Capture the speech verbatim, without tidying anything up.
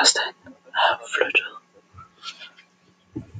afstand.